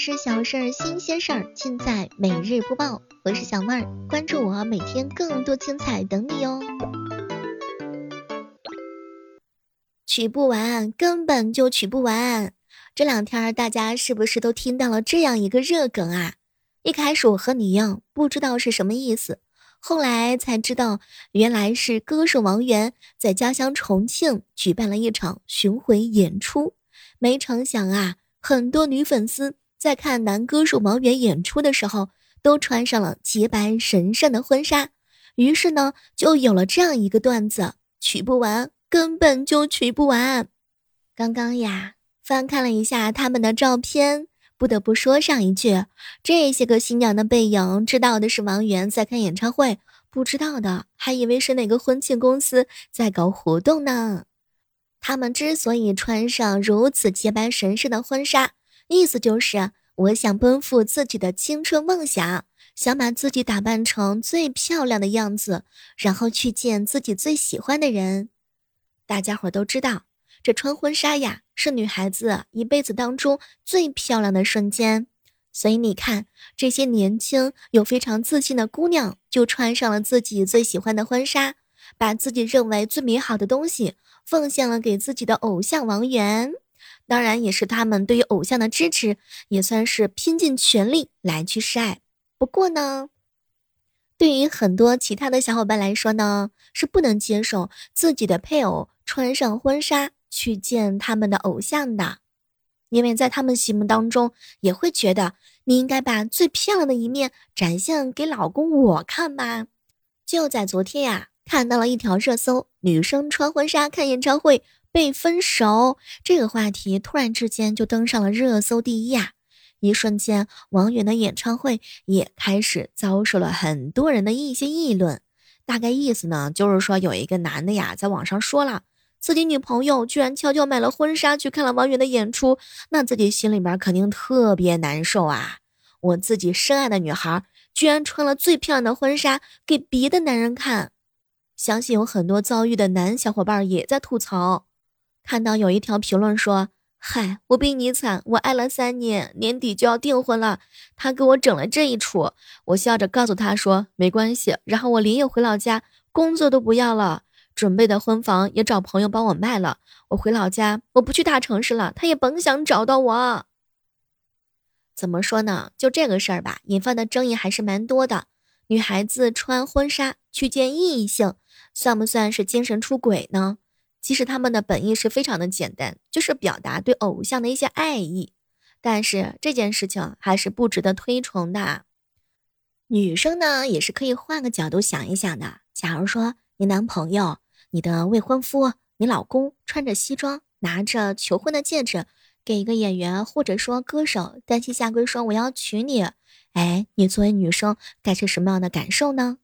事小事新鲜事儿，尽在每日播报。我是小妹儿，关注我，每天更多精彩等你哟。取不完，根本就取不完。这两天大家是不是都听到了这样一个热梗啊？一开始我和你一样不知道是什么意思，后来才知道原来是歌手王源在家乡重庆举办了一场巡回演出。没成想啊，很多女粉丝在看男歌手王源演出的时候都穿上了洁白神圣的婚纱，于是呢就有了这样一个段子，取不完，根本就取不完。刚刚呀翻看了一下他们的照片，不得不说上一句，这些个新娘的背影，知道的是王源在看演唱会，不知道的还以为是哪个婚庆公司在搞活动呢。他们之所以穿上如此洁白神圣的婚纱，意思就是我想奔赴自己的青春梦想，想把自己打扮成最漂亮的样子，然后去见自己最喜欢的人。大家伙都知道，这穿婚纱呀是女孩子一辈子当中最漂亮的瞬间，所以你看这些年轻有非常自信的姑娘就穿上了自己最喜欢的婚纱，把自己认为最美好的东西奉献了给自己的偶像王源，当然也是他们对于偶像的支持，也算是拼尽全力来去示爱。不过呢，对于很多其他的小伙伴来说呢，是不能接受自己的配偶穿上婚纱去见他们的偶像的，因为在他们心目当中也会觉得你应该把最漂亮的一面展现给老公我看吧。就在昨天呀，看到了一条热搜，女生穿婚纱看演唱会被分手，这个话题突然之间就登上了热搜第一呀。一瞬间，王源的演唱会也开始遭受了很多人的一些议论。大概意思呢，就是说有一个男的呀，在网上说了自己女朋友居然悄悄买了婚纱去看了王源的演出，那自己心里边肯定特别难受啊。我自己深爱的女孩居然穿了最漂亮的婚纱给别的男人看。相信有很多遭遇的男小伙伴也在吐槽，看到有一条评论说，嗨，我比你惨，我爱了3年，年底就要订婚了，他给我整了这一出，我笑着告诉他说没关系，然后我连夜回老家，工作都不要了，准备的婚房也找朋友帮我卖了，我回老家，我不去大城市了，他也甭想找到我。怎么说呢，就这个事儿吧，引发的争议还是蛮多的。女孩子穿婚纱去见异性，算不算是精神出轨呢？其实他们的本意是非常的简单，就是表达对偶像的一些爱意，但是这件事情还是不值得推崇的。女生呢也是可以换个角度想一想的，假如说你男朋友、你的未婚夫、你老公穿着西装拿着求婚的戒指给一个演员或者说歌手单膝下跪说我要娶你，哎，你作为女生该是什么样的感受呢？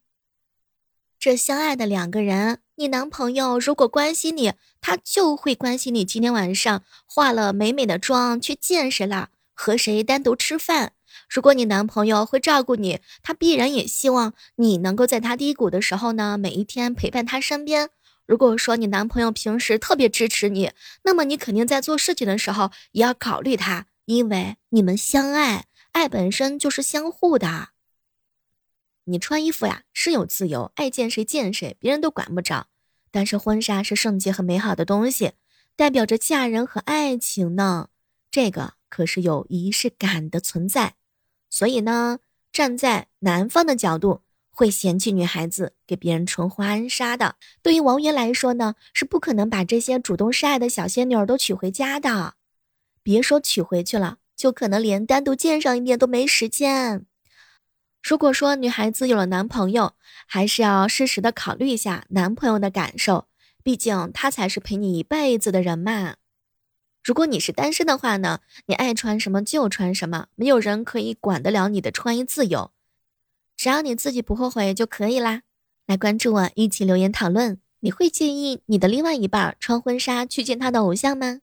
这相爱的两个人，你男朋友如果关心你，他就会关心你今天晚上化了美美的妆去见谁了，和谁单独吃饭。如果你男朋友会照顾你，他必然也希望你能够在他低谷的时候呢，每一天陪伴他身边。如果说你男朋友平时特别支持你，那么你肯定在做事情的时候也要考虑他，因为你们相爱，爱本身就是相互的。你穿衣服呀是有自由，爱见谁见谁，别人都管不着，但是婚纱是圣洁和美好的东西，代表着嫁人和爱情呢，这个可是有仪式感的存在。所以呢，站在男方的角度会嫌弃女孩子给别人穿婚纱的，对于王源来说呢，是不可能把这些主动示爱的小仙女都娶回家的，别说娶回去了，就可能连单独见上一面都没时间。如果说女孩子有了男朋友，还是要适时的考虑一下男朋友的感受，毕竟他才是陪你一辈子的人嘛。如果你是单身的话呢，你爱穿什么就穿什么，没有人可以管得了你的穿衣自由，只要你自己不后悔就可以啦。来关注我，一起留言讨论，你会介意你的另外一半穿婚纱去见他的偶像吗？